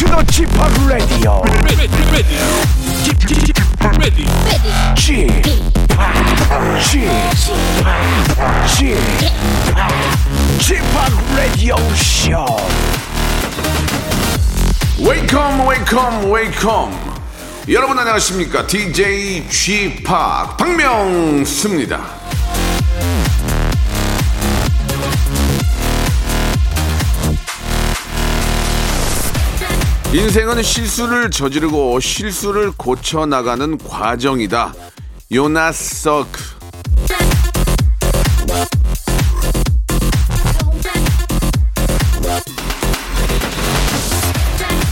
to the G-PAC radio. G-PAC radio show. Welcome, welcome, welcome. 여러분 안녕하십니까? DJ G-PAC 박명수입니다. 인생은 실수를 저지르고 실수를 고쳐나가는 과정이다. 요나스 서크.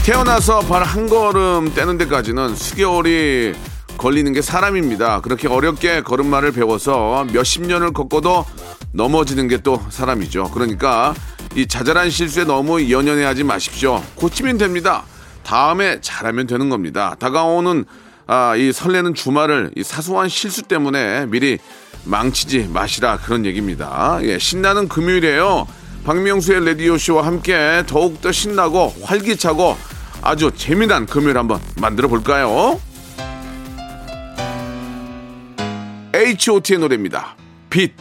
태어나서 발 한 걸음 떼는 데까지는 수개월이 걸리는 게 사람입니다. 그렇게 어렵게 걸음마를 배워서 몇십 년을 걷고도 넘어지는 게 또 사람이죠. 그러니까 이 자잘한 실수에 너무 연연해하지 마십시오. 고치면 됩니다. 다음에 잘하면 되는 겁니다. 다가오는 이 설레는 주말을 이 사소한 실수 때문에 미리 망치지 마시라, 그런 얘기입니다. 예, 신나는 금요일에요. 박명수의 라디오쇼와 함께 더욱더 신나고 활기차고 아주 재미난 금요일 한번 만들어 볼까요? H.O.T의 노래입니다. 빛.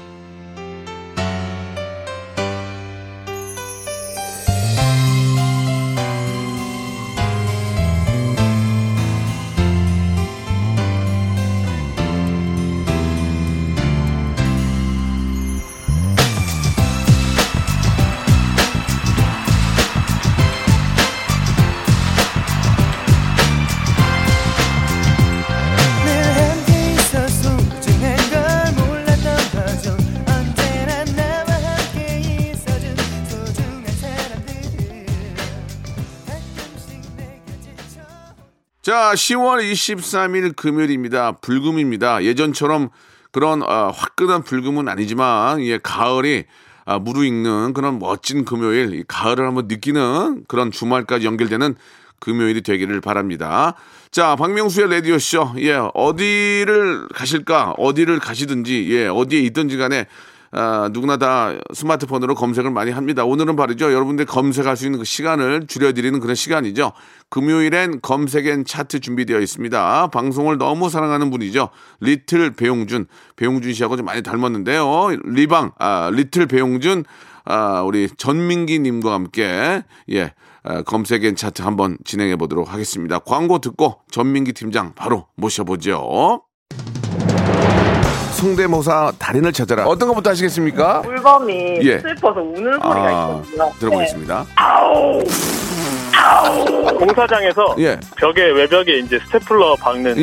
자, 10월 23일 금요일입니다. 불금입니다. 예전처럼 그런 화끈한 불금은 아니지만 예, 가을이 무르익는 그런 멋진 금요일, 이 가을을 한번 느끼는 그런 주말까지 연결되는 금요일이 되기를 바랍니다. 자, 박명수의 라디오쇼. 예, 어디를 가실까? 어디를 가시든지 예, 어디에 있든지 간에 누구나 다 스마트폰으로 검색을 많이 합니다. 오늘은 말이죠, 여러분들 검색할 수 있는 그 시간을 줄여드리는 그런 시간이죠. 금요일엔 검색엔 차트 준비되어 있습니다. 방송을 너무 사랑하는 분이죠. 리틀 배용준 씨하고 좀 많이 닮았는데요. 리방, 리틀 배용준, 우리 전민기 님과 함께 예, 검색엔 차트 한번 진행해 보도록 하겠습니다. 광고 듣고 전민기 팀장 바로 모셔보죠. 성대모사 달인을 찾아라. 어떤 것부터 하시겠습니까? 물범이 예. 슬퍼서 우는 소리가 있거든요. 들어보겠습니다. 네. 아우! 아우! 공사장에서 예. 외벽에 이제 스테플러 박는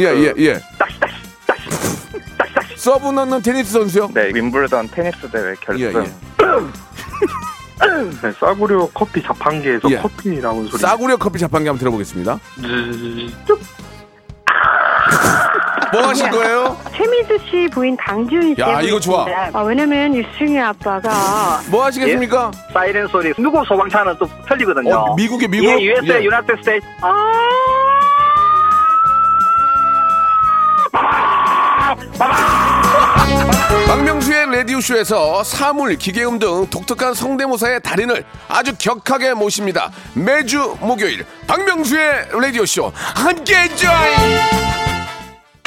딱딱딱딱딱딱. 서브 넣는 테니스 선수요? 네, 윈블던 테니스 대회 결승. 네, 싸구려 커피 자판기에서 예. 커피 나오는 소리. 싸구려 커피 자판기 한번 들어보겠습니다. 뭐 하신 거예요? 최민수 씨 부인 강지훈 씨. 야, 이거 좋아. 왜냐면 유승희 아빠가 뭐 하시겠습니까? 예? 사이렌 소리. 누구 소방차는 또 틀리거든요. 미국. 예, USA, 예. United States. 박명수의 라디오쇼에서 사물, 기계음 등 독특한 성대모사의 달인을 아주 격하게 모십니다. 매주 목요일 박명수의 라디오쇼 함께해 줘요.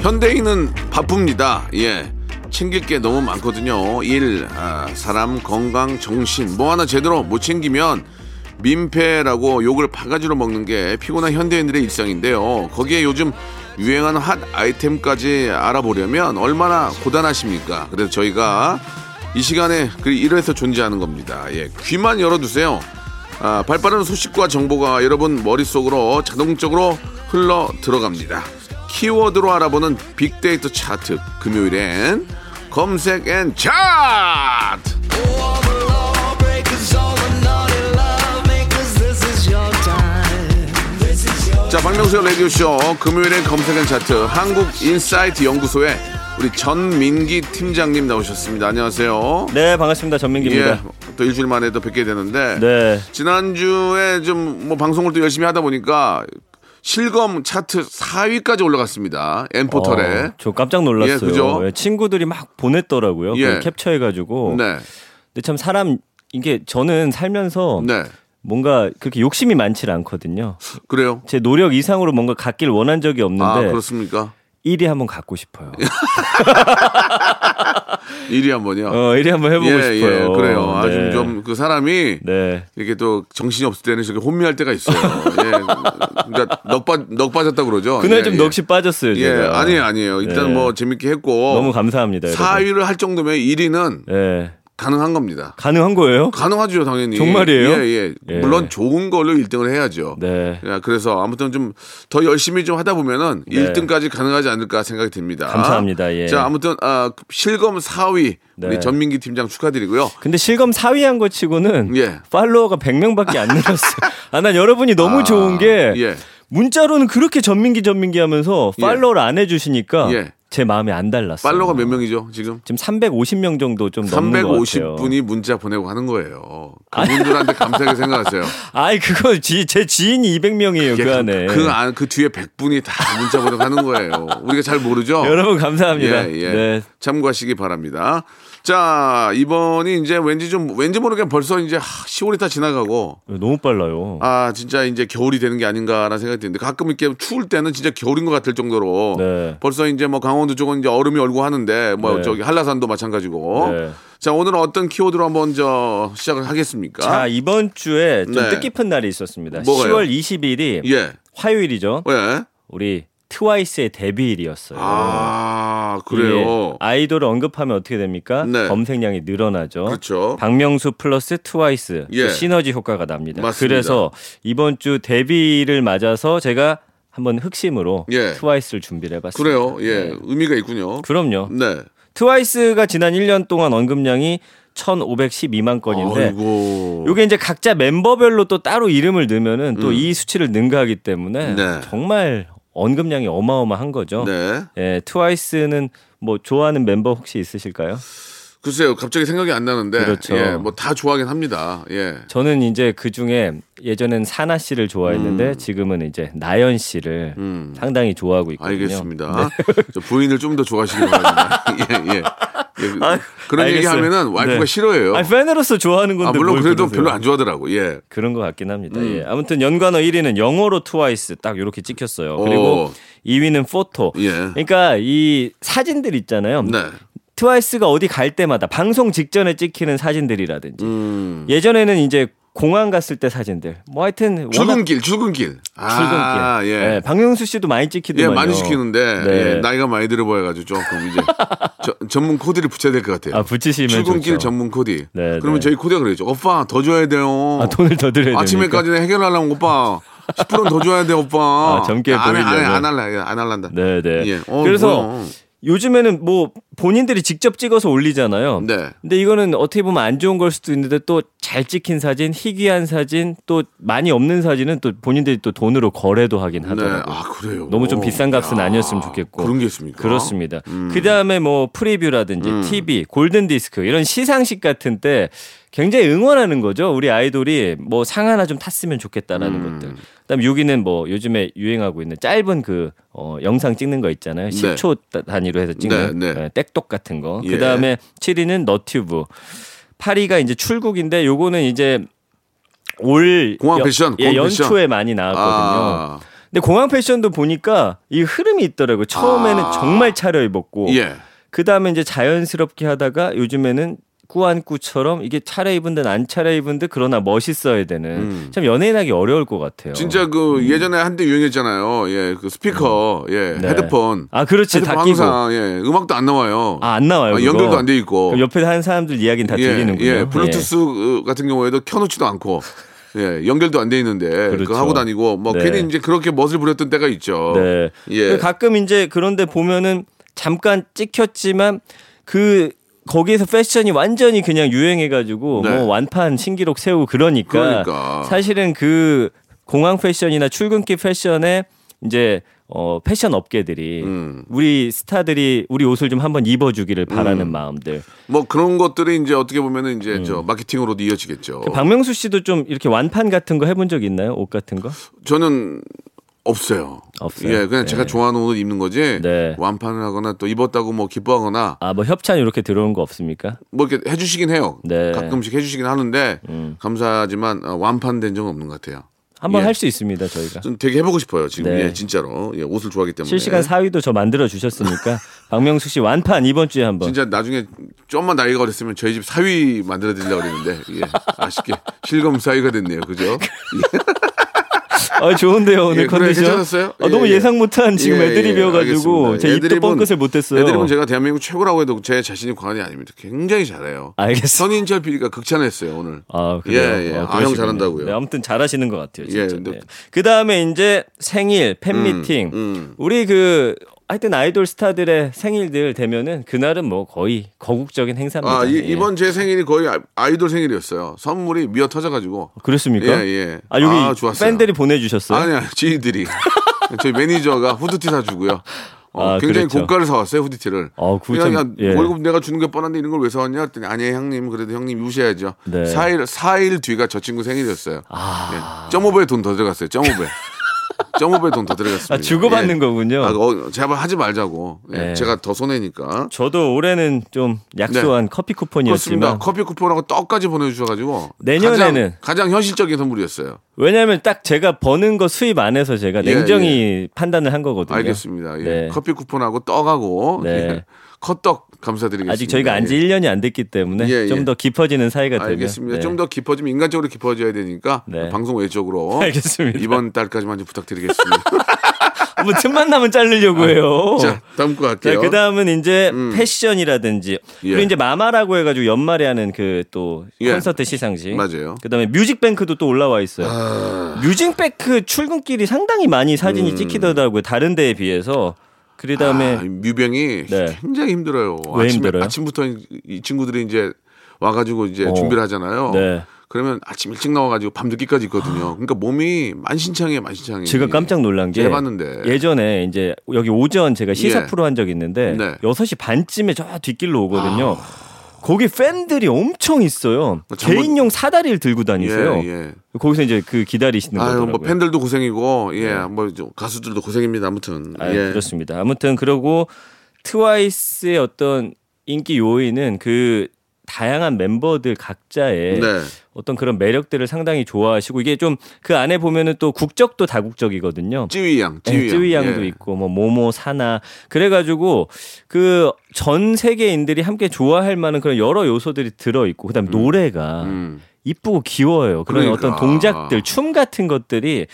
현대인은 바쁩니다. 예, 챙길 게 너무 많거든요. 일, 사람, 건강, 정신 뭐 하나 제대로 못 챙기면 민폐라고 욕을 바가지로 먹는 게 피곤한 현대인들의 일상인데요. 거기에 요즘 유행하는 핫 아이템까지 알아보려면 얼마나 고단하십니까? 그래서 저희가 이 시간에 이래서 존재하는 겁니다. 예, 귀만 열어두세요. 발 빠른 소식과 정보가 여러분 머릿속으로 자동적으로 흘러 들어갑니다. 키워드로 알아보는 빅데이터 차트. 금요일엔 검색 앤 차트. 자, 박명수의 라디오쇼 금요일엔 검색엔 차트 한국인사이트 연구소에 우리 전민기 팀장님 나오셨습니다. 안녕하세요. 네, 반갑습니다. 전민기입니다. 예, 또 일주일 만에 또 뵙게 되는데 네. 지난주에 좀 뭐 방송을 또 열심히 하다 보니까 실검 차트 4위까지 올라갔습니다. 엠포털에. 저 깜짝 놀랐어요. 예, 그죠? 예, 친구들이 막 보냈더라고요. 예. 그걸 캡처해가지고. 네. 근데 참 사람 이게 저는 살면서 네. 뭔가 그렇게 욕심이 많지 않거든요. 그래요? 제 노력 이상으로 뭔가 갖길 원한 적이 없는데. 아, 그렇습니까? 1위 한번 갖고 싶어요. 1위 한번요? 1위 한번 해보고 싶어요. 예, 그래요. 아주 네. 좀 그 사람이 네. 이렇게 또 정신이 없을 때는 저렇게 혼미할 때가 있어요. 예, 그러니까 넉 빠졌다 그러죠. 그날 예, 좀 예. 넋이 빠졌어요. 제가. 예, 아니에요. 일단 예. 뭐 재밌게 했고 너무 감사합니다. 4위를 여러분. 할 정도면 1위는. 예. 가능한 겁니다. 가능한 거예요? 가능하죠, 당연히. 정말이에요? 예, 예. 물론 좋은 걸로 1등을 해야죠. 네. 그래서 아무튼 좀 더 열심히 좀 하다 보면은 네. 1등까지 가능하지 않을까 생각이 듭니다. 감사합니다. 예. 자, 아무튼 실검 4위 네. 우리 전민기 팀장 축하드리고요. 근데 실검 4위한 거 치고는 예. 팔로워가 100명밖에 안 늘었어요. 아, 난 여러분이 너무 좋은 게 예. 문자로는 그렇게 전민기 하면서 팔로워를 예. 안 해주시니까. 예. 제 마음이 안 달랐어요. 팔로가 몇 명이죠 지금? 지금 350명 정도 좀 넘는 것 같아요. 350분이 문자 보내고 하는 거예요. 그분들한테 감사하게 생각하세요. 아이 그거 제 지인이 200명이에요 그 안에. 그 뒤에 100분이 다 문자 보내고 하는 거예요. 우리가 잘 모르죠. 여러분 감사합니다. 예, 예. 네. 참고하시기 바랍니다. 자 이번이 이제 왠지 모르게 벌써 이제 10월이 다 지나가고 너무 빨라요. 아 진짜 이제 겨울이 되는 게 아닌가라는 생각이 드는데 가끔 이렇게 추울 때는 진짜 겨울인 것 같을 정도로 네. 벌써 이제 뭐 강원도 쪽은 이제 얼음이 얼고 하는데 뭐 네. 저기 한라산도 마찬가지고. 네. 자 오늘은 어떤 키워드로 한번 시작을 하겠습니까? 자 이번 주에 좀 네. 뜻깊은 날이 있었습니다. 뭐가요? 10월 20일이 예. 화요일이죠. 예. 우리 트와이스의 데뷔일이었어요. 아 그래요. 예, 아이돌을 언급하면 어떻게 됩니까? 네. 검색량이 늘어나죠. 그렇죠. 박명수 플러스 트와이스 예. 그 시너지 효과가 납니다. 맞습니다. 그래서 이번 주 데뷔를 맞아서 제가 한번 흑심으로 예. 트와이스를 준비를 해봤습니다. 그래요. 예 네. 의미가 있군요. 그럼요. 네. 트와이스가 지난 1년 동안 언급량이 1,512만 건인데 이게 이제 각자 멤버별로 또 따로 이름을 넣으면은 또 이 수치를 능가하기 때문에 네. 정말 언급량이 어마어마한 거죠. 네. 예, 트와이스는 뭐 좋아하는 멤버 혹시 있으실까요? 글쎄요, 갑자기 생각이 안 나는데. 그렇죠. 예, 뭐 다 좋아하긴 합니다. 예. 저는 이제 그 중에 예전엔 사나 씨를 좋아했는데 지금은 이제 나연 씨를 상당히 좋아하고 있거든요. 알겠습니다. 네. 저 부인을 좀 더 좋아하시길 바랍니다. 예, 예. 아, 그런 얘기 하면은 와이프가 네. 싫어해요. 아니, 팬으로서 좋아하는 건데. 아, 물론 그래도 그러세요? 별로 안 좋아하더라고. 예. 그런 것 같긴 합니다. 예. 아무튼 연관어 1위는 영어로 트와이스 딱 이렇게 찍혔어요. 그리고 2위는 포토. 예. 그러니까 이 사진들 있잖아요. 네. 트와이스가 어디 갈 때마다 방송 직전에 찍히는 사진들이라든지 예전에는 이제 공항 갔을 때 사진들 뭐 하여튼 출근길 예. 예. 박명수 씨도 많이 찍히더만요. 예, 많이 찍히는데 네. 예. 나이가 많이 들어보여가지고 조금 이제 전문 코디를 붙여야 될 것 같아요. 아 붙이시면 출근길 좋죠. 전문 코디. 네, 그러면 네. 저희 코디가 그러죠. 오빠 더 줘야 돼요. 아 돈을 더 드려야 돼요. 아침에까지는 해결하려면 오빠 10%는 더 줘야 돼 오빠. 아, 젊게 보이려면 안 할란다. 네네. 예. 그래서. 뭐야. 요즘에는 뭐 본인들이 직접 찍어서 올리잖아요. 네. 근데 이거는 어떻게 보면 안 좋은 걸 수도 있는데 또 잘 찍힌 사진, 희귀한 사진, 또 많이 없는 사진은 또 본인들이 또 돈으로 거래도 하긴 하더라고요. 네. 아, 그래요. 너무 좀 비싼 값은 아니었으면 좋겠고. 그런 게 있습니까? 그렇습니다. 그다음에 뭐 프리뷰라든지 TV, 골든디스크 이런 시상식 같은 때 굉장히 응원하는 거죠. 우리 아이돌이 뭐 상 하나 좀 탔으면 좋겠다라는 것들. 그다음 6위는 뭐 요즘에 유행하고 있는 짧은 그 영상 찍는 거 있잖아요. 10초 네. 단위로 해서 찍는 네. 땡똑 같은 거. 예. 그다음에 7위는 너튜브. 8위가 이제 출국인데 요거는 이제 올 공항 패션. 예, 연초에 많이 나왔거든요. 아. 근데 공항 패션도 보니까 이 흐름이 있더라고요. 처음에는 정말 차려입었고 예. 그다음에 이제 자연스럽게 하다가 요즘에는 꾸안꾸처럼 이게 차려입은 듯 안 차려입은 듯 그러나 멋있어야 되는 참 연예인하기 어려울 것 같아요. 진짜 그 예전에 한때 유행했잖아요. 예, 그 스피커, 예, 네. 헤드폰. 아 그렇지, 헤드폰 다 끼고. 항상 예, 음악도 안 나와요. 아 안 나와요. 아, 연결도 안 돼 있고. 옆에 한 사람들 이야기는 다 예, 들리는군요. 예, 블루투스 예. 같은 경우에도 켜놓지도 않고. 예, 연결도 안 돼 있는데 그렇죠. 그거 하고 다니고 뭐 네. 괜히 이제 그렇게 멋을 부렸던 때가 있죠. 네. 예. 가끔 이제 그런데 보면은 잠깐 찍혔지만 그 거기에서 패션이 완전히 그냥 유행해가지고 네. 뭐 완판 신기록 세우고 그러니까 사실은 그 공항 패션이나 출근길 패션에 이제 패션 업계들이 우리 스타들이 우리 옷을 좀 한번 입어주기를 바라는 마음들. 뭐 그런 것들이 이제 어떻게 보면은 이제 저 마케팅으로도 이어지겠죠. 그 박명수 씨도 좀 이렇게 완판 같은 거 해본 적 있나요? 옷 같은 거? 저는 없어요. 예, 그냥 네. 제가 좋아하는 옷 입는 거지. 네. 완판을 하거나 또 입었다고 뭐 기뻐하거나. 아, 뭐 협찬 이렇게 들어온 거 없습니까? 뭐 이렇게 해주시긴 해요. 네. 가끔씩 해주시긴 하는데 감사하지만 완판된 적은 없는 것 같아요. 한번 예. 할 수 있습니다 저희가. 좀 되게 해보고 싶어요 지금. 네. 예, 진짜로. 예, 옷을 좋아하기 때문에. 실시간 4위도 저 만들어 주셨으니까 박명수 씨 완판 이번 주에 한번. 진짜 나중에 좀만 나이가 어렸으면 저희 집 4위 만들어 드리려고 그랬는데 예, 아쉽게 실검 4위가 됐네요. 그죠? 아, 좋은데요 오늘 예, 컨디션. 괜찮았어요? 아, 예, 너무 예상 못한 지금 애드립이어가지고 제 입도 뻥끗을 못했어요. 애드립은 제가 대한민국 최고라고 해도 제 자신이 과언이 아닙니다. 굉장히 잘해요. 알겠어. 선인철 PD가 극찬했어요 오늘. 아 그래요? 예, 예. 아, 형 잘한다고요. 네, 아무튼 잘하시는 것 같아요 진짜. 예, 네. 그 다음에 이제 생일 팬미팅 우리 그 하여튼 아이돌 스타들의 생일들 되면은 그날은 뭐 거의 거국적인 행사입니다. 아, 이번 제 생일이 거의 아이돌 생일이었어요. 선물이 미어 터져가지고. 그렇습니까? 예. 아, 여기 좋았어요. 팬들이 보내주셨어요? 아니야, 지인들이. 저희 매니저가 후드티 사주고요. 굉장히 그랬죠. 고가를 사왔어요 후드티를. 그냥 예. 월급 내가 주는 게 뻔한데 이런 걸 왜 사왔냐 했더니 아니에요 형님, 그래도 형님 우셔야죠. 네. 4일 뒤가 저 친구 생일이었어요. 아, 예. 점오배 돈 더 들어갔어요. 점오배. 점오배 돈 더 들어갔습니다. 아, 주고받는 예. 거군요. 제발 하지 말자고. 예. 네. 제가 더 손해니까. 저도 올해는 좀 약소한 네. 커피 쿠폰이었지만. 그렇습니다. 커피 쿠폰하고 떡까지 보내주셔가지고 내년에는 가장 현실적인 선물이었어요. 왜냐하면 딱 제가 버는 거 수입 안에서 제가 냉정히 예. 판단을 한 거거든요. 알겠습니다. 예. 네. 커피 쿠폰하고 떡하고 네. 예. 커떡 감사드리겠습니다. 아직 저희가 안지 예. 1년이 안 됐기 때문에 예, 예. 좀 더 깊어지는 사이가 되면. 알겠습니다. 네. 좀 더 깊어지면 인간적으로 깊어져야 되니까 네. 방송 외적으로. 알겠습니다. 이번 달까지만 좀 부탁드리겠습니다. 뭐 틈만 나면 자르려고 해요. 자, 다음 거 할게요. 자, 그 다음은 이제 패션이라든지 예. 그리고 이제 마마라고 해가지고 연말에 하는 그 또 예. 콘서트 시상식. 맞아요. 그 다음에 뮤직뱅크도 또 올라와 있어요. 아... 뮤직뱅크 출근길이 상당히 많이 사진이 찍히더라고요. 다른 데에 비해서. 그다음에 뮤뱅이 네. 굉장히 힘들어요. 왜 힘들어요? 아침부터 이 친구들이 이제 와가지고 이제 준비를 하잖아요. 네. 그러면 아침 일찍 나와가지고 밤 늦게까지 있거든요. 그러니까 몸이 만신창이에요. 제가 깜짝 놀란 게 해봤는데. 예전에 이제 여기 오전 제가 시사 예. 프로 한 적이 있는데 네. 6시 반쯤에 저 뒷길로 오거든요. 거기 팬들이 엄청 있어요. 개인용 사다리를 들고 다니세요. 예, 예. 거기서 이제 그 기다리시는 거더라고요. 뭐 팬들도 고생이고, 예, 네. 뭐 가수들도 고생입니다. 아무튼 예. 그렇습니다. 아무튼 그러고 트와이스의 어떤 인기 요인은 그 다양한 멤버들 각자의 네. 어떤 그런 매력들을 상당히 좋아하시고 이게 좀 그 안에 보면은 또 국적도 다국적이거든요. 찌위양도 예. 있고 뭐 모모 사나 그래가지고 그 전 세계인들이 함께 좋아할 만한 그런 여러 요소들이 들어 있고 그다음 노래가 이쁘고 귀여워요. 그런 그러니까. 어떤 동작들, 춤 같은 것들이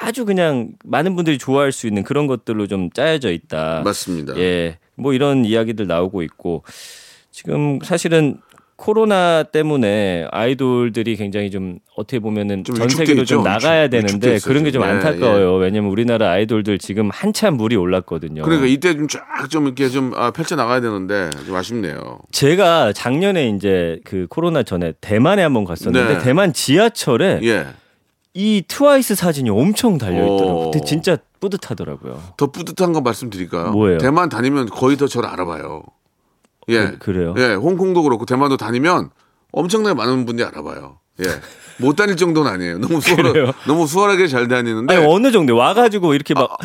아주 그냥 많은 분들이 좋아할 수 있는 그런 것들로 좀 짜여져 있다. 맞습니다. 예, 뭐 이런 이야기들 나오고 있고 지금 사실은. 코로나 때문에 아이돌들이 굉장히 좀 어떻게 보면은 전 세계로 좀 나가야 되는데 그런 게 좀 안타까워요. 예. 왜냐면 우리나라 아이돌들 지금 한참 물이 올랐거든요. 그러니까 이때 좀 쫙 좀 이렇게 좀 펼쳐 나가야 되는데 좀 아쉽네요. 제가 작년에 이제 그 코로나 전에 대만에 한번 갔었는데 네. 대만 지하철에 예. 이 트와이스 사진이 엄청 달려있더라고요. 그때 진짜 뿌듯하더라고요. 더 뿌듯한 거 말씀드릴까요? 뭐예요? 대만 다니면 거의 더 저를 알아봐요. 예, 그래요. 예, 홍콩도 그렇고 대만도 다니면 엄청나게 많은 분들이 알아봐요. 예, 못 다닐 정도는 아니에요. 너무 수월하게 잘 다니는데. 아니, 어느 정도 와가지고 이렇게 막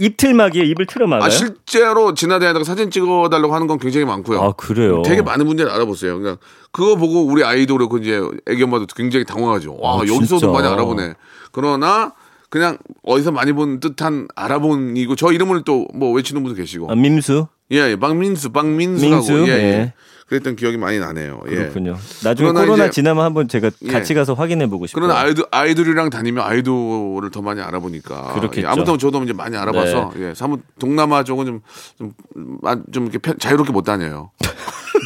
입틀막이에 입을 틀어막아요. 아, 실제로 지나다니다가 사진 찍어달라고 하는 건 굉장히 많고요. 아, 그래요. 되게 많은 분들이 알아보세요. 그냥 그거 보고 우리 아이도 그렇고 이제 애기 엄마도 굉장히 당황하죠. 와, 여기서도 많이 알아보네. 그러나. 그냥 어디서 많이 본 듯한 알아본이고 저 이름을 또 뭐 외치는 분도 계시고. 아, 민수? 예, 박민수라고. 예, 예. 그랬던 기억이 많이 나네요. 예. 그렇군요. 나중에 코로나 지나면 한번 제가 같이 예. 가서 확인해 보고 싶어요. 그러나 아이돌이랑 다니면 아이돌을 더 많이 알아보니까. 그렇겠죠. 예, 아무튼 저도 이제 많이 알아봐서 네. 예, 사뭇 동남아 쪽은 좀 이렇게 자유롭게 못 다녀요.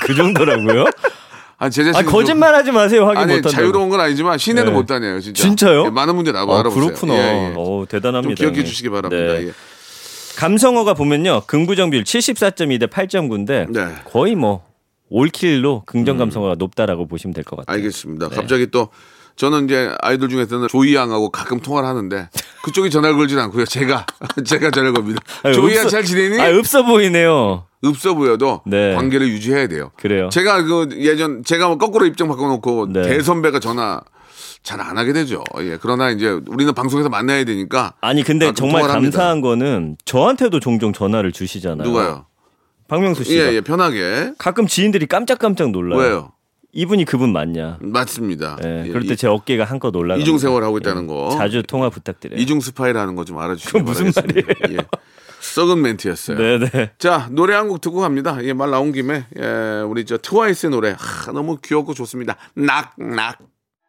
그 정도라고요? 아니, 거짓말하지 마세요. 확인 못한다고. 아니, 자유로운 건 아니지만 시내는 네. 못 다녀요. 진짜요? 예, 많은 분들이 알아보세요. 그렇구나. 예, 예. 오, 대단합니다. 좀 기억해 주시기 바랍니다. 네. 예. 감성어가 보면요. 긍부정 비율 74.2 대 8.9인데 네. 거의 뭐 올킬로 긍정 감성어가 높다라고 보시면 될 것 같아요. 알겠습니다. 네. 갑자기 또 저는 이제 아이돌 중에서는 조이양하고 가끔 통화를 하는데 그쪽이 전화를 걸진 않고요. 제가 전화를 겁니다. 조이양 잘 지내니? 아, 없어 보이네요. 없어 보여도 네. 관계를 유지해야 돼요. 그래요. 제가 그 예전 제가 거꾸로 입장 바꿔놓고 네. 대선배가 전화 잘 안 하게 되죠. 예. 그러나 이제 우리는 방송에서 만나야 되니까. 아니 근데 정말 감사한 합니다. 거는 저한테도 종종 전화를 주시잖아요. 누가요? 박명수 씨가. 예, 편하게. 가끔 지인들이 깜짝깜짝 놀라요. 왜요? 이분이 그분 맞냐? 맞습니다. 예, 그럴 때 제 어깨가 한껏 올라가요. 이중 생활 하고 있다는 예, 거. 자주 통화 부탁드려요. 이중 스파이라는 거 좀 알아주시면 바라겠습니다. 무슨 말이에요? 예. 썩은 멘트였어요. 네네. 자 노래 한 곡 듣고 갑니다. 예, 말 나온 김에 예, 우리 저 트와이스의 노래 하, 너무 귀엽고 좋습니다. 낙낙.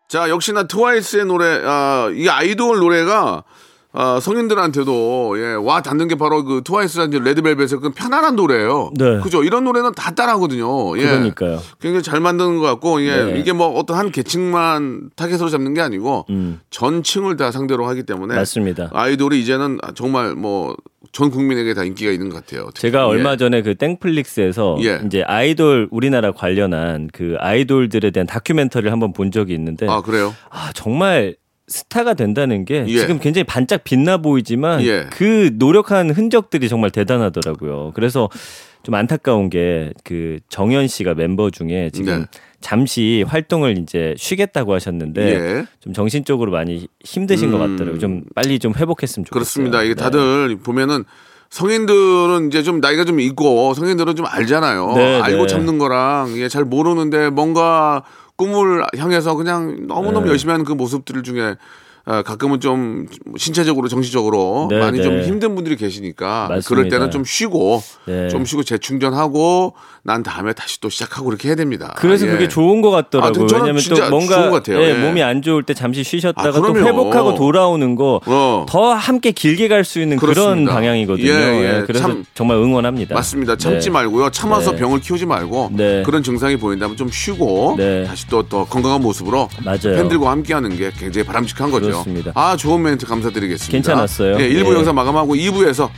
자 역시나 트와이스의 노래 아, 이 아이돌 노래가 아, 성인들한테도 예, 와 닿는 게 바로 그 트와이스라든지 레드벨벳의 그 편안한 노래예요. 네. 그죠? 이런 노래는 다 따라하거든요. 예. 그러니까요. 굉장히 잘 만드는 것 같고 예, 네. 이게 뭐 어떤 한 계층만 타겟으로 잡는 게 아니고 전층을 다 상대로 하기 때문에 맞습니다. 아이돌이 이제는 정말 뭐 전 국민에게 다 인기가 있는 것 같아요. 제가 예. 얼마 전에 그 땡플릭스에서 예. 이제 아이돌 우리나라 관련한 그 아이돌들에 대한 다큐멘터리를 한번 본 적이 있는데 아 그래요? 아 정말. 스타가 된다는 게 예. 지금 굉장히 반짝 빛나 보이지만 예. 그 노력한 흔적들이 정말 대단하더라고요. 그래서 좀 안타까운 게 그 정현 씨가 멤버 중에 지금 네. 잠시 활동을 이제 쉬겠다고 하셨는데 예. 좀 정신적으로 많이 힘드신 것 같더라고요. 좀 빨리 좀 회복했으면 좋겠어요. 그렇습니다. 이게 다들 네. 보면은 성인들은 이제 좀 나이가 좀 있고 성인들은 좀 알잖아요. 네, 알고 참는 거랑 예, 잘 모르는데 뭔가 꿈을 향해서 그냥 너무너무 네. 열심히 하는 그 모습들 중에 가끔은 좀 신체적으로 정신적으로 네, 많이 네. 좀 힘든 분들이 계시니까 맞습니다. 그럴 때는 좀 쉬고 네. 좀 쉬고 재충전하고 난 다음에 다시 또 시작하고 이렇게 해야 됩니다. 그래서 예. 그게 좋은 것 같더라고요. 아, 왜냐하면 또 뭔가 예, 몸이 안 좋을 때 잠시 쉬셨다가 아, 또 회복하고 돌아오는 거 더 함께 길게 갈 수 있는 그렇습니다. 그런 방향이거든요. 예, 예. 그래서 정말 응원합니다. 맞습니다. 참지 네. 말고요. 참아서 네. 병을 키우지 말고 네. 그런 증상이 보인다면 좀 쉬고 네. 다시 또 건강한 모습으로 맞아요. 팬들과 함께하는 게 굉장히 바람직한 거죠. 그렇습니다. 아 좋은 멘트 감사드리겠습니다. 괜찮았어요. 네, 1부 예. 영상 마감하고 2부에서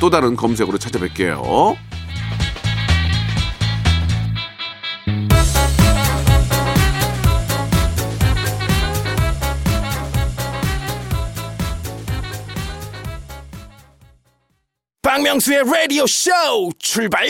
또 다른 검색으로 찾아뵐게요. 박명수의 라디오 쇼 출발!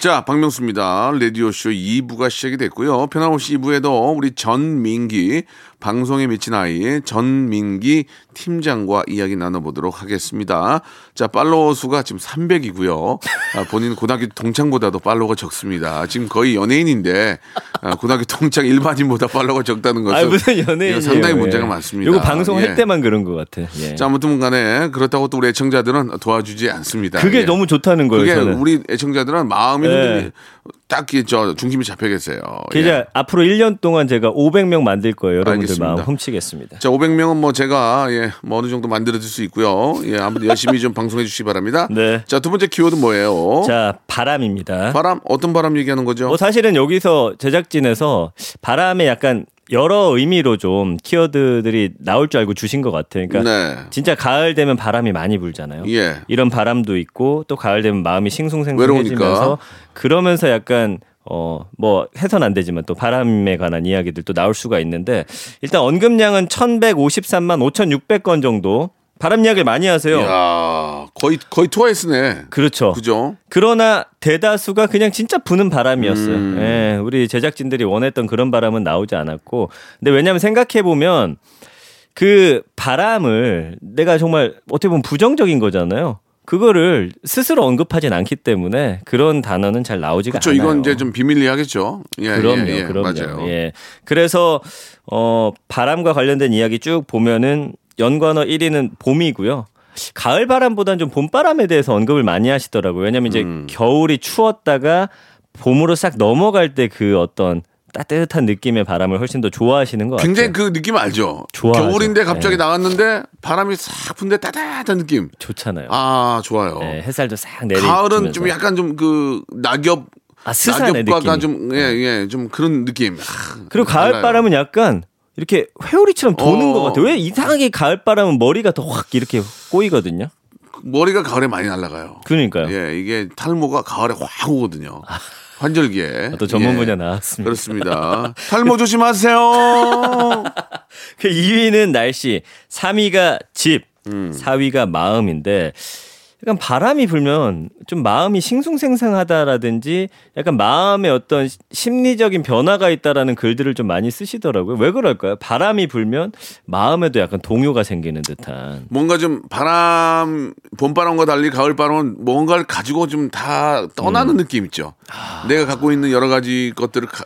자, 박명수입니다. 라디오 쇼 2부가 시작이 됐고요. 변함없이 2부에도 우리 전민기 방송에 미친 아이 전민기 팀장과 이야기 나눠보도록 하겠습니다. 자, 팔로워 수가 지금 300이고요. 아, 본인 고등학교 동창보다도 팔로워가 적습니다. 지금 거의 연예인인데 아, 고등학교 동창 일반인보다 팔로워가 적다는 것은 아, 무슨 연예인이에요. 상당히 문제가 예. 많습니다. 이거 방송할 예. 때만 그런 것 같아. 예. 자, 아무튼 간에 그렇다고 또 우리 애청자들은 도와주지 않습니다. 그게 예. 너무 좋다는 거예요. 그게 저는. 우리 애청자들은 마음이 예. 딱히 저 중심이 잡혀 계세요. 예. 앞으로 1년 동안 제가 500명 만들 거예요. 여러분들 알겠습니다. 마음 훔치겠습니다. 자, 500명은 뭐 제가 예, 뭐 어느 정도 만들어줄 수 있고요. 예, 아무튼 열심히 좀 방송해 주시기 바랍니다. 네. 자, 두 번째 키워드 뭐예요? 자, 바람입니다. 바람 어떤 바람 얘기하는 거죠? 사실은 여기서 제작진에서 바람에 약간 여러 의미로 좀 키워드들이 나올 줄 알고 주신 것 같아요. 그러니까 네. 진짜 가을 되면 바람이 많이 불잖아요. 예. 이런 바람도 있고 또 가을 되면 마음이 싱숭생숭해지면서 외로우니까. 그러면서 약간 뭐 해선 안 되지만 또 바람에 관한 이야기들도 나올 수가 있는데 일단 언급량은 1,153만 5,600건 정도. 바람 이야기를 많이 하세요. 이야, 거의 트와이스네. 그렇죠. 그죠. 그러나 대다수가 그냥 진짜 부는 바람이었어요. 예, 우리 제작진들이 원했던 그런 바람은 나오지 않았고. 근데 왜냐하면 생각해보면 그 바람을 내가 정말 어떻게 보면 부정적인 거잖아요. 그거를 스스로 언급하진 않기 때문에 그런 단어는 잘 나오지가 그렇죠, 않아요. 그렇죠. 이건 이제 좀 비밀리하겠죠. 예, 그럼요. 예, 예, 그럼요. 맞아요. 예. 그래서 바람과 관련된 이야기 쭉 보면은 연관어 1위는 봄이고요. 가을 바람보다는 좀 봄바람에 대해서 언급을 많이 하시더라고요. 왜냐하면 이제 겨울이 추웠다가 봄으로 싹 넘어갈 때 그 어떤 따뜻한 느낌의 바람을 훨씬 더 좋아하시는 것 굉장히 같아요. 굉장히 그 느낌 알죠? 좋아하죠. 겨울인데 갑자기 네. 나갔는데 바람이 싹 분데 따뜻한 느낌. 좋잖아요. 아 좋아요. 네, 햇살도 싹 내리면서. 가을은 좀 약간 좀 그 낙엽. 아 스산의 낙엽과가 좀 예, 좀 그런 느낌. 그리고 가을 달라요. 바람은 약간. 이렇게 회오리처럼 도는 것 같아요. 왜 이상하게 가을바람은 머리가 더 확 이렇게 꼬이거든요. 머리가 가을에 많이 날아가요. 그러니까요. 예, 이게 탈모가 가을에 확 오거든요. 아, 환절기에. 또 전문 분야 예, 나왔습니다. 그렇습니다. 탈모 조심하세요. 2위는 날씨, 3위가 집, 4위가 마음인데 약간 바람이 불면 좀 마음이 싱숭생숭하다라든지 약간 마음의 어떤 심리적인 변화가 있다라는 글들을 좀 많이 쓰시더라고요. 왜 그럴까요? 바람이 불면 마음에도 약간 동요가 생기는 듯한. 뭔가 좀 바람, 봄바람과 달리 가을바람은 뭔가를 가지고 좀 다 떠나는 느낌 있죠. 하... 내가 갖고 있는 여러 가지 것들을 그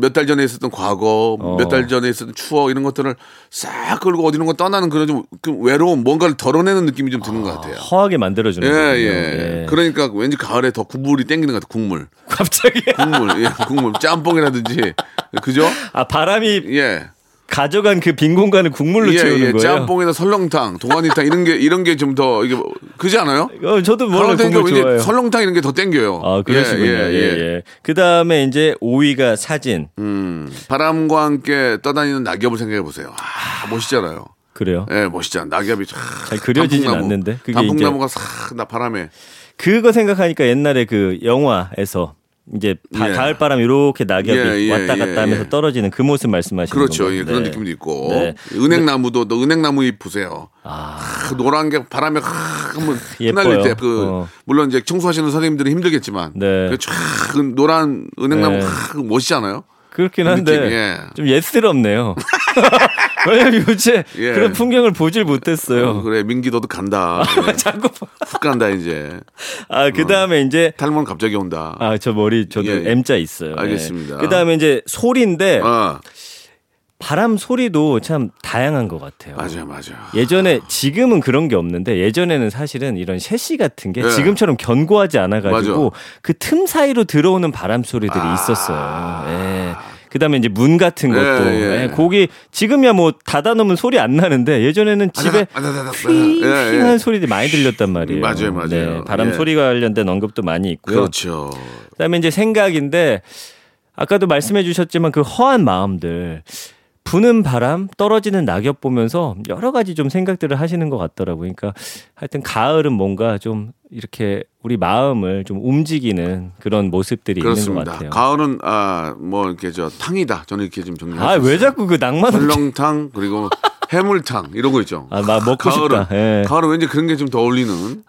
몇 달 전에 있었던 과거, 몇 달 전에 있었던 추억 이런 것들을 싹 끌고 어디론가 떠나는 그런 좀 그 외로움, 뭔가를 덜어내는 느낌이 좀 드는 것 같아요. 허하게 만들어주는. 예. 그러니까 왠지 가을에 더 국물이 땡기는 것 같아요. 국물. 갑자기. 국물. 예, 국물. 짬뽕이라든지. 그죠? 아, 바람이. 예. 가져간 그 빈 공간을 국물로 채우는 거예요. 짬뽕이나 설렁탕, 동안이탕 이런 게 좀 더 이게 그지 않아요? 저도 뭘 국물 좋아해요. 설렁탕 이런 게 더 땡겨요. 아 그러시군요. 예. 그 다음에 이제 5위가 사진. 바람과 함께 떠다니는 낙엽을 생각해 보세요. 아, 멋있잖아요. 그래요? 예, 멋있잖아. 낙엽이 잘 그려지진 않는데. 그게 단풍나무가 싹 나 바람에. 그거 생각하니까 옛날에 그 영화에서. 이제 가을 바람 이렇게 낙엽이 왔다 갔다 하면서 떨어지는 그 모습 말씀하시는 거죠. 그렇죠. 예, 그런 느낌도 있고 은행나무도 또 은행나무 잎 보세요. 노란 게 바람에 한번 흩날릴 때 물론 이제 청소하시는 선생님들은 힘들겠지만 촤악 노란 은행나무 멋있잖아요. 그렇긴 한데 좀 옛스럽네요. 왜냐면 요새 그런 풍경을 보질 못했어요. 그래 민기 너도 간다. 자꾸 훅 간다 이제. 아 그 다음에 이제 탈모는 갑자기 온다. 아 저 머리 저도 M자 있어요. 알겠습니다. 그 다음에 이제 소리인데 바람 소리도 참 다양한 것 같아요. 맞아. 예전에 지금은 그런 게 없는데 예전에는 사실은 이런 셰시 같은 게 지금처럼 견고하지 않아가지고 그 틈 사이로 들어오는 바람 소리들이 있었어요. 그다음에 이제 문 같은 것도 거기 지금이야 뭐 닫아놓으면 소리 안 나는데 예전에는 집에 휘휘한 소리들이 많이 들렸단 말이에요. 맞아요. 바람 소리가 관련된 언급도 많이 있고요. 그렇죠. 그다음에 이제 생각인데 아까도 말씀해주셨지만 그 허한 마음들. 부는 바람, 떨어지는 낙엽 보면서 여러 가지 좀 생각들을 하시는 것 같더라고요. 그러니까 하여튼 가을은 뭔가 좀 이렇게 우리 마음을 좀 움직이는 그런 모습들이 그렇습니다. 있는 것 같아요. 가을은 뭐 이렇게 저 탕이다. 저는 이렇게 좀 정리하고 있어요. 왜 자꾸 그 낭만 설렁탕 그리고 해물탕 이런 거 있죠. 막 먹고 싶다. 가을은 왠지 그런 게 좀 더 어울리는.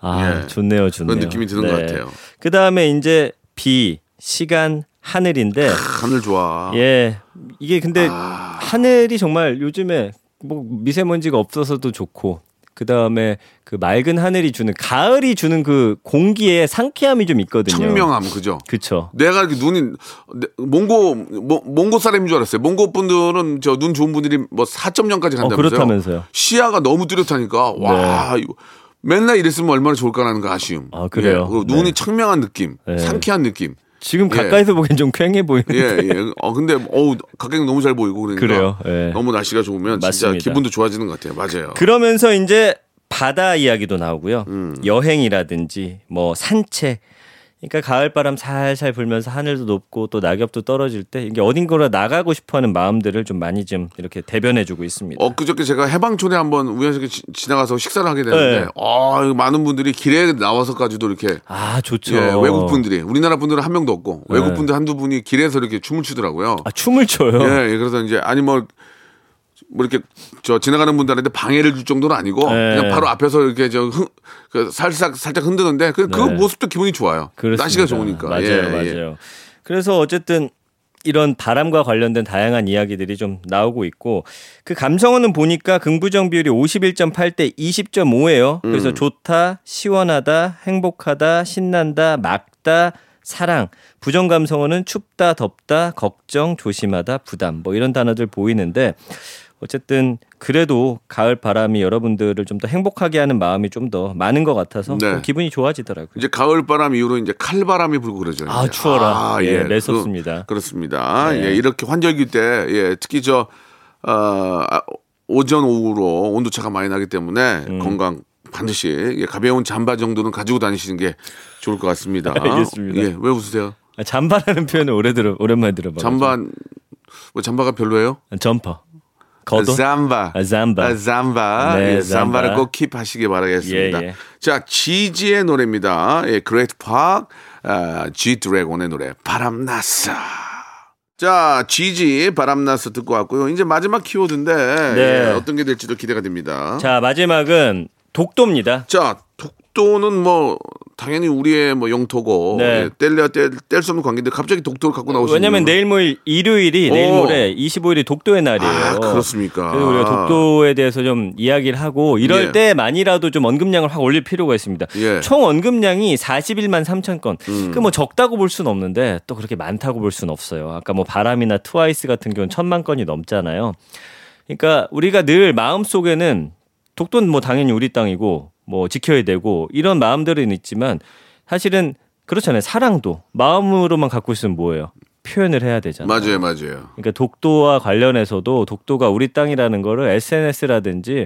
좋네요. 그런 느낌이 드는 것 같아요. 그 다음에 이제 비, 시간. 하늘인데 하늘 좋아. 예. 이게 근데 하늘이 정말 요즘에 뭐 미세먼지가 없어서도 좋고 그다음에 그 맑은 하늘이 주는 가을이 주는 그 공기의 상쾌함이 좀 있거든요. 청명함 그죠? 내가 이렇게 눈이 몽고 사람인 줄 알았어요. 몽고 분들은 저 눈 좋은 분들이 뭐 4.0까지 간다면서요. 그렇다면서요. 시야가 너무 뚜렷하니까 와. 이거 맨날 이랬으면 얼마나 좋을까라는 거 아쉬움. 그래요. 그리고 눈이 청명한 느낌, 상쾌한 느낌. 지금 가까이서 보기엔 좀 퀭해 보이는데. 근데 가까이 너무 잘 보이고 그러니까. 그래요. 너무 날씨가 좋으면 맞습니다. 진짜 기분도 좋아지는 것 같아요. 맞아요. 그러면서 이제 바다 이야기도 나오고요. 여행이라든지 뭐 산책. 그러니까 가을바람 살살 불면서 하늘도 높고 또 낙엽도 떨어질 때 이게 어딘가로 나가고 싶어하는 마음들을 좀 많이 좀 이렇게 대변해주고 있습니다. 엊그저께 제가 해방촌에 한번 우연히 지나가서 식사를 하게 되는데 많은 분들이 길에 나와서까지도 이렇게 좋죠. 외국 분들이 우리나라 분들은 한 명도 없고 외국 분들 한두 분이 길에서 이렇게 춤을 추더라고요. 춤을 춰요? 그래서 이제 아니 뭐 이렇게 저 지나가는 분들한테 방해를 줄 정도는 아니고 그냥 바로 앞에서 이렇게 살짝 흔드는데 그 모습도 기분이 좋아요. 그렇습니다. 날씨가 좋으니까. 맞아요. 그래서 어쨌든 이런 바람과 관련된 다양한 이야기들이 좀 나오고 있고 그 감성어는 보니까 긍부정 비율이 51.8대 20.5예요. 그래서 좋다, 시원하다, 행복하다, 신난다, 막다. 사랑, 부정감성어는 춥다, 덥다, 걱정, 조심하다, 부담 뭐 이런 단어들 보이는데 어쨌든 그래도 가을 바람이 여러분들을 좀 더 행복하게 하는 마음이 좀 더 많은 것 같아서 좀 기분이 좋아지더라고요. 이제 가을 바람 이후로 이제 칼 바람이 불고 그러죠. 추워라. 매섭습니다. 그렇습니다. 이렇게 환절기 때 특히 오전 오후로 온도차가 많이 나기 때문에 건강 반드시 가벼운 잠바 정도는 가지고 다니시는 게 좋을 것 같습니다. 알겠습니다. 왜 웃으세요? 잠바라는 표현을 오랜만에 들어봐요. 잠바 잠바가 별로예요? 점퍼. 겉옷? 잠바. 네, 잠바를 꼭 킵하시길 바라겠습니다. 자, 지지의 노래입니다. Great Park, G Dragon의 노래 바람났어. 자, GG 바람나서 듣고 왔고요. 이제 마지막 키워드인데 네. 어떤 게 될지도 기대가 됩니다. 자, 마지막은 독도입니다. 자, 독도는 뭐 당연히 우리의 뭐 영토고 네. 뗄래야 뗄 수 없는 관계인데 갑자기 독도를 갖고 나오시는 왜냐하면 내일 모레 일요일이 내일 모레 25일이 독도의 날이에요. 아, 그렇습니까? 그래서 우리가 독도에 대해서 좀 이야기를 하고 이럴 예. 때만이라도 좀 언급량을 확 올릴 필요가 있습니다. 예. 총 언급량이 41만 3천 건. 그 뭐 적다고 볼 수는 없는데 또 그렇게 많다고 볼 수는 없어요. 아까 뭐 바람이나 트와이스 같은 경우는 1,000만 건이 넘잖아요. 그러니까 우리가 늘 마음속에는 독도는 뭐 당연히 우리 땅이고 뭐 지켜야 되고 이런 마음들은 있지만 사실은 그렇잖아요. 사랑도 마음으로만 갖고 있으면 뭐예요? 표현을 해야 되잖아요. 맞아요, 맞아요. 그러니까 독도와 관련해서도 독도가 우리 땅이라는 거를 SNS라든지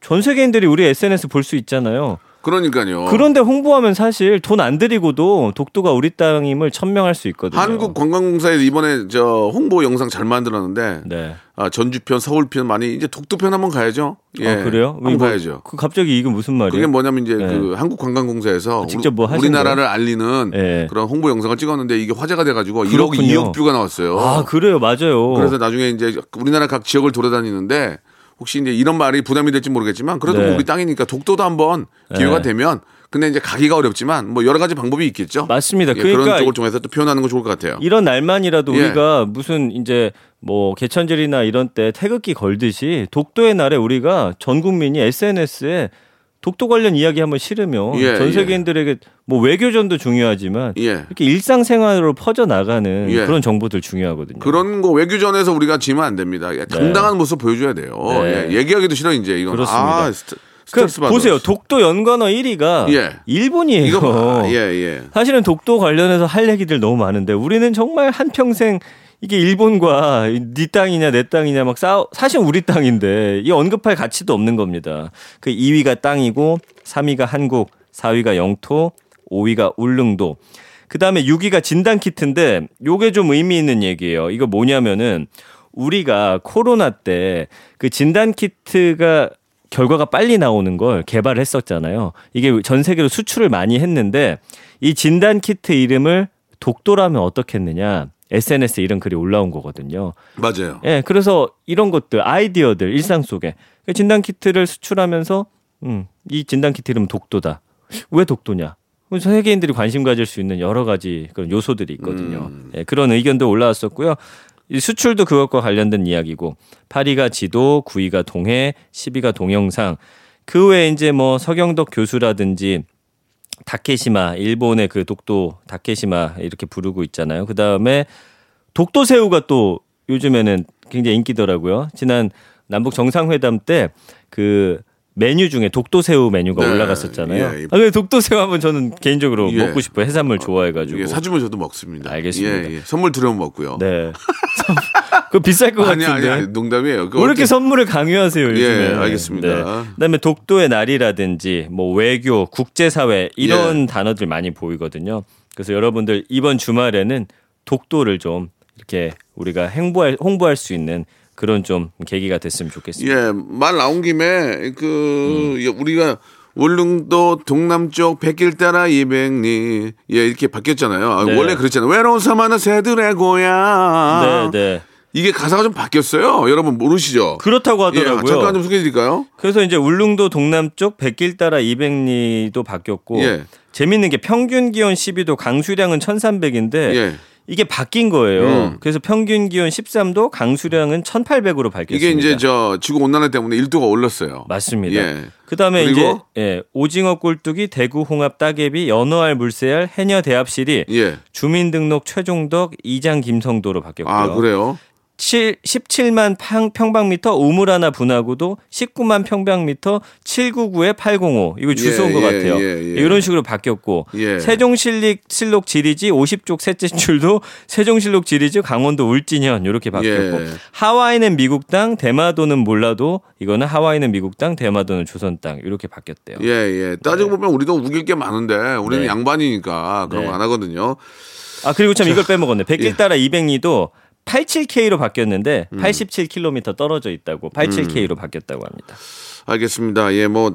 전 세계인들이 우리 SNS 볼 수 있잖아요. 그러니까요. 그런데 홍보하면 사실 돈 안 들이고도 독도가 우리 땅임을 천명할 수 있거든요. 한국관광공사에서 이번에 저 홍보 영상 잘 만들었는데 네. 아, 전주편, 서울편 많이 이제 독도편 한번 가야죠. 예. 아, 그래요? 한번 가야죠. 그 갑자기 이게 무슨 말이에요? 그게 뭐냐면 이제 네. 그 한국관광공사에서 직접 뭐 우리나라를 알리는 네. 그런 홍보 영상을 찍었는데 이게 화제가 돼가지고 그렇군요. 1억 2억 뷰가 나왔어요. 아 그래요, 맞아요. 그래서 나중에 이제 우리나라 각 지역을 돌아다니는데. 혹시 이제 이런 말이 부담이 될지 모르겠지만 그래도 네. 우리 땅이니까 독도도 한번 기회가 네. 되면 근데 이제 가기가 어렵지만 뭐 여러 가지 방법이 있겠죠. 맞습니다. 예, 그러니까 그런 쪽을 통해서 또 표현하는 거 좋을 것 같아요. 이런 날만이라도 예. 우리가 무슨 이제 뭐 개천절이나 이런 때 태극기 걸듯이 독도의 날에 우리가 전 국민이 SNS에 독도 관련 이야기 한번 실으면 예, 전 세계인들에게 예. 뭐 외교전도 중요하지만 예. 이렇게 일상생활로 퍼져나가는 예. 그런 정보들 중요하거든요. 그런 거 외교전에서 우리가 지면 안 됩니다. 당당한 네. 모습 보여줘야 돼요. 네. 예. 얘기하기도 싫어 이제 이건. 그렇습니다. 아, 보세요. 독도 연관어 1위가 예. 일본이에요. 이거 예, 예. 사실은 독도 관련해서 할 얘기들 너무 많은데 우리는 정말 한평생 이게 일본과 네 땅이냐 내 땅이냐 막 싸워 사실 우리 땅인데 이 언급할 가치도 없는 겁니다. 그 2위가 땅이고 3위가 한국, 4위가 영토, 5위가 울릉도. 그다음에 6위가 진단 키트인데 요게 좀 의미 있는 얘기예요. 이거 뭐냐면은 우리가 코로나 때 그 진단 키트가 결과가 빨리 나오는 걸 개발을 했었잖아요. 이게 전 세계로 수출을 많이 했는데 이 진단 키트 이름을 독도라면 어떻겠느냐. SNS에 이런 글이 올라온 거거든요. 맞아요. 예, 그래서 이런 것들, 아이디어들, 일상 속에 진단키트를 수출하면서 이 진단키트 이름은 독도다. 왜 독도냐? 세계인들이 관심 가질 수 있는 여러 가지 그런 요소들이 있거든요. 예, 그런 의견도 올라왔었고요. 이 수출도 그것과 관련된 이야기고 8위가 지도, 9위가 동해, 10위가 동영상. 그 외에 이제 뭐 서경덕 교수라든지 다케시마, 일본의 그 독도 다케시마 이렇게 부르고 있잖아요. 그 다음에 독도새우가 또 요즘에는 굉장히 인기더라고요. 지난 남북 정상회담 때 그 메뉴 중에 독도새우 메뉴가 네, 올라갔었잖아요. 예, 예. 아, 독도새우 한번 저는 개인적으로 예. 먹고 싶어요. 해산물 좋아해가지고. 예, 사주면 저도 먹습니다. 알겠습니다. 예, 예. 선물 들으면 먹고요. 네. 그거 비쌀 것 같은데. 아니, 농담이에요. 왜 이렇게 선물을 강요하세요, 요즘에. 예, 알겠습니다. 네. 그다음에 독도의 날이라든지 뭐 외교, 국제사회 이런 예. 단어들 많이 보이거든요. 그래서 여러분들 이번 주말에는 독도를 좀 이렇게 우리가 홍보할 수 있는 그런 좀 계기가 됐으면 좋겠습니다. 예, 말 나온 김에 그 우리가 울릉도 동남쪽 백길 따라 200리 예 이렇게 바뀌었잖아요. 네. 원래 그랬잖아요. 외로운 사마는 새들의 고향. 네, 네. 이게 가사가 좀 바뀌었어요. 여러분 모르시죠? 그렇다고 하더라고요. 예, 잠깐 좀 소개해드릴까요? 그래서 이제 울릉도 동남쪽 백길 따라 200리도 바뀌었고 예. 재밌는 게 평균 기온 12도, 강수량은 1,300인데 예. 이게 바뀐 거예요. 그래서 평균 기온 13도, 강수량은 1,800으로 밝혔습니다. 이게 이제 저 지구 온난화 때문에 1도가 올랐어요. 맞습니다. 예. 그다음에 이제 예, 오징어 꿀뚜기, 대구 홍합, 따개비, 연어알, 물새알, 해녀 대합실이 예. 주민등록 최종덕, 이장 김성도로 바뀌었고요. 아 그래요? 17만 평방미터 우물하나 분화구도 19만 평방미터 799-805 이거 주소인 것 같아요. 예, 예. 이런 식으로 바뀌었고 예. 세종실록지리지 50쪽 셋째 줄도 세종실록지리지 강원도 울진현 이렇게 바뀌었고 예. 하와이는 미국 땅 대마도는 몰라도 이거는 하와이는 미국 땅 대마도는 조선 땅 이렇게 바뀌었대요. 예예. 따지고 네. 보면 우리도 우길 게 많은데 우리는 네. 양반이니까 그런 거 안 네. 하거든요. 아 그리고 참 이걸 빼먹었네. 백길 따라 예. 200리도 87K로 바뀌었는데 87km 떨어져 있다고 87K로 바뀌었다고 합니다. 알겠습니다. 예, 뭐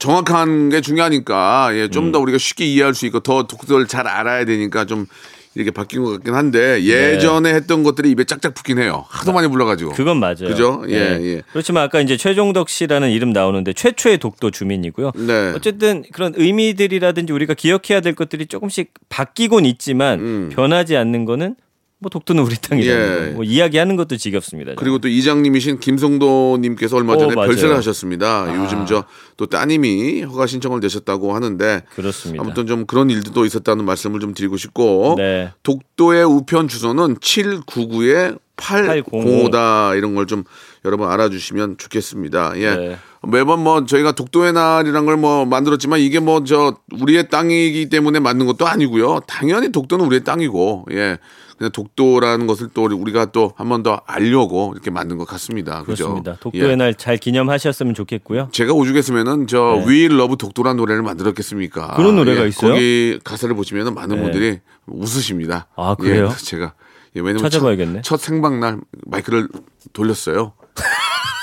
정확한 게 중요하니까 예, 좀 더 우리가 쉽게 이해할 수 있고 더 독도를 잘 알아야 되니까 좀 이렇게 바뀐 것 같긴 한데 예전에 네. 했던 것들이 입에 짝짝 붙긴 해요. 하도 많이 불러가지고. 그건 맞아요. 그죠? 예, 네. 예. 그렇지만 아까 이제 최종덕 씨라는 이름 나오는데 최초의 독도 주민이고요. 네. 어쨌든 그런 의미들이라든지 우리가 기억해야 될 것들이 조금씩 바뀌곤 있지만 변하지 않는 거는 뭐 독도는 우리 땅이라는 예. 뭐 이야기하는 것도 지겹습니다. 그리고 또 이장님이신 김성도님께서 얼마 전에 별세를 하셨습니다. 아. 요즘 저 또 따님이 허가 신청을 내셨다고 하는데 그렇습니다. 아무튼 좀 그런 일도 있었다는 말씀을 좀 드리고 싶고 네. 독도의 우편 주소는 799-805다 이런 걸 좀 여러분 알아주시면 좋겠습니다. 예. 네. 매번 뭐 저희가 독도의 날이란 걸 뭐 만들었지만 이게 뭐 저 우리의 땅이기 때문에 만든 것도 아니고요. 당연히 독도는 우리의 땅이고 예. 그냥 독도라는 것을 또 우리가 또 한 번 더 알려고 이렇게 만든 것 같습니다. 그죠? 그렇습니다. 독도의 예. 날 잘 기념하셨으면 좋겠고요. 제가 오죽했으면은 저 네. We Love 독도라는 노래를 만들었겠습니까? 그런 노래가 예. 있어요? 거기 가사를 보시면은 많은 네. 분들이 웃으십니다. 아 그래요? 예. 제가 예. 왜냐면 찾아봐야겠네. 첫 생방 날 마이크를 돌렸어요.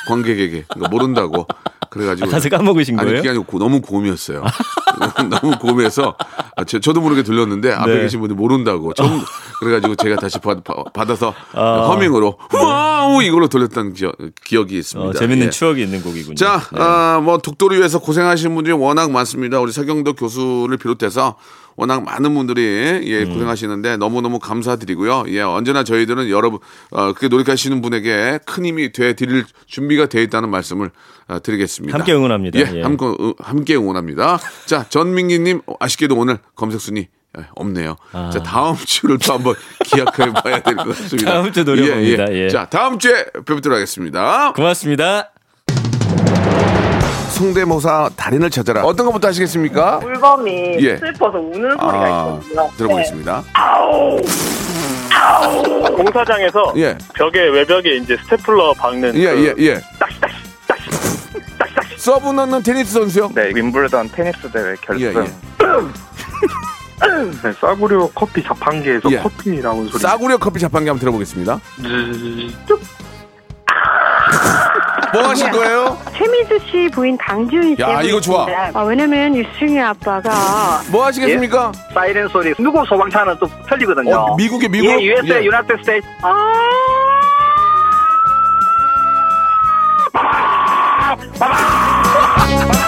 관객에게 그러니까 모른다고. 그래가지고. 아, 가사 까먹으신 거예요? 아니, 그게 아니고 너무 고음이었어요. 너무 고음해서 저도 모르게 들렸는데 네. 앞에 계신 분들 모른다고. 그래가지고 제가 다시 받아서 허밍으로 와우 네. 이걸로 돌렸던 기억이 있습니다. 재밌는 예. 추억이 있는 곡이군요. 자, 네. 뭐 독도를 위해서 고생하시는 분들이 워낙 많습니다. 우리 서경덕 교수를 비롯해서 워낙 많은 분들이 예, 고생하시는데 너무너무 감사드리고요. 예, 언제나 저희들은 여러분 그렇게 노력하시는 분에게 큰 힘이 되어드릴 준비가 되어 있다는 말씀을 드리겠습니다. 함께 응원합니다. 예, 예. 함께 응원합니다. 자, 전민기님 아쉽게도 오늘 검색순위 없네요. 아. 자, 다음 주를 또 한번 기약해봐야 될 것 같습니다. 다음 주 노력합니다. 예, 예. 예. 자, 다음 주에 뵙도록 하겠습니다. 고맙습니다. 성대모사 달인을 찾아라. 어떤 것부터 하시겠습니까? 울범이 예. 슬퍼서 우는 소리가 있거든요. 들어보겠습니다. 네. 아우. 아우. 공사장에서 예. 외벽에 이제 스테플러 박는. 예예 예. 예. 딱딱딱딱딱딱. 서브 넣는 테니스 선수요? 네, 윈블던 테니스 대회 결승. 예, 예. 네, 싸구려 커피 자판기에서 예. 커피 나오는 소리. 싸구려 커피 자판기 한번 들어보겠습니다. 뭐 하실 거예요? 최민수 씨 부인 강지훈 씨. 야, 이거 좋아. 아, 왜냐면 유승희 아빠가. 뭐 하시겠습니까? 예? 사이렌 소리. 미국 소방차는 또 틀리거든요. 미국. 예, USA, 예. United States.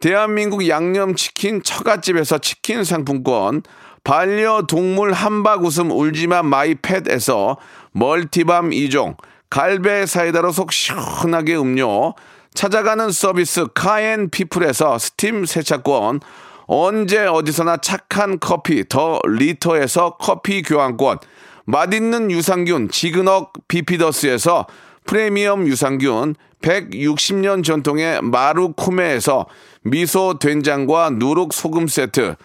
대한민국 양념치킨 처갓집에서 치킨 상품권, 반려동물 함박 웃음 울지마 마이팻에서 멀티밤 2종, 갈배 사이다로 속 시원하게 음료, 찾아가는 서비스 카앤피플에서 스팀 세차권, 언제 어디서나 착한 커피 더 리터에서 커피 교환권, 맛있는 유산균 지그넉 비피더스에서 프리미엄 유산균, 160년 전통의 마루코메에서 미소 된장과 누룩 소금 세트,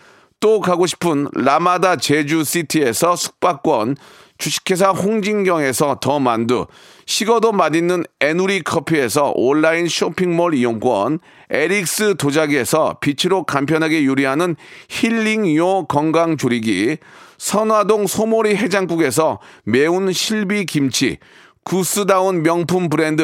또 가고 싶은 라마다 제주시티에서 숙박권, 주식회사 홍진경에서 더 만두, 식어도 맛있는 애누리 커피에서 온라인 쇼핑몰 이용권, 에릭스 도자기에서 빛으로 간편하게 요리하는 힐링요 건강조리기, 선화동 소모리 해장국에서 매운 실비김치, 구스다운 명품 브랜드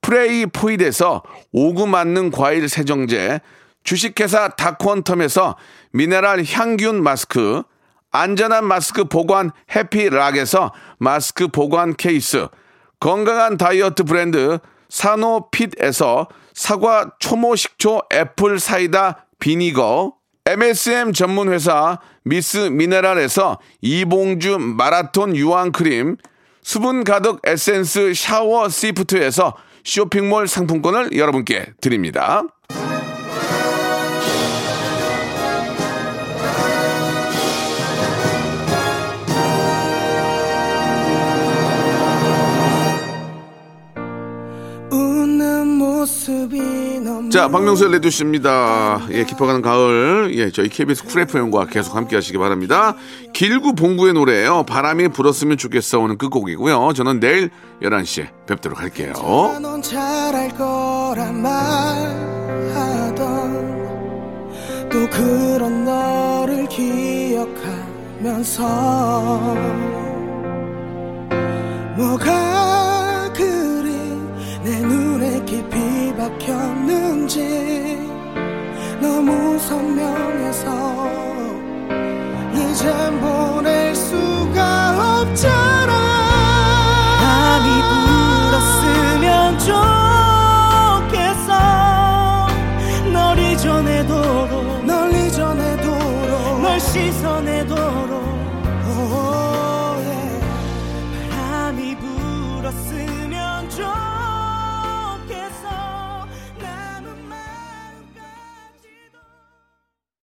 프레이 포일에서 오구 맞는 과일 세정제, 주식회사 다크원텀에서 미네랄 향균 마스크, 안전한 마스크 보관 해피락에서 마스크 보관 케이스, 건강한 다이어트 브랜드 사노핏에서 사과 초모 식초 애플 사이다 비니거, MSM 전문회사 미스 미네랄에서 이봉주 마라톤 유황크림, 수분 가득 에센스 샤워 시프트에서 쇼핑몰 상품권을 여러분께 드립니다. 자, 박명수의 레디오쇼입니다. 예, 깊어가는 가을. 예, 저희 KBS 쿨 FM과 계속 함께 하시기 바랍니다. 길구 봉구의 노래예요. 바람이 불었으면 좋겠어 오는 끝곡이고요. 저는 내일 11시에 뵙도록 할게요. 넌 잘할 거란 말하던 또 그런 너를 기억하면서 뭐가 그리 내 눈에 깊이 박혔는지 너무 선명해서 이젠 보낼 수가 없잖아. 바람이 불었으면 좋겠어. 널 잊어내도록 널 씻어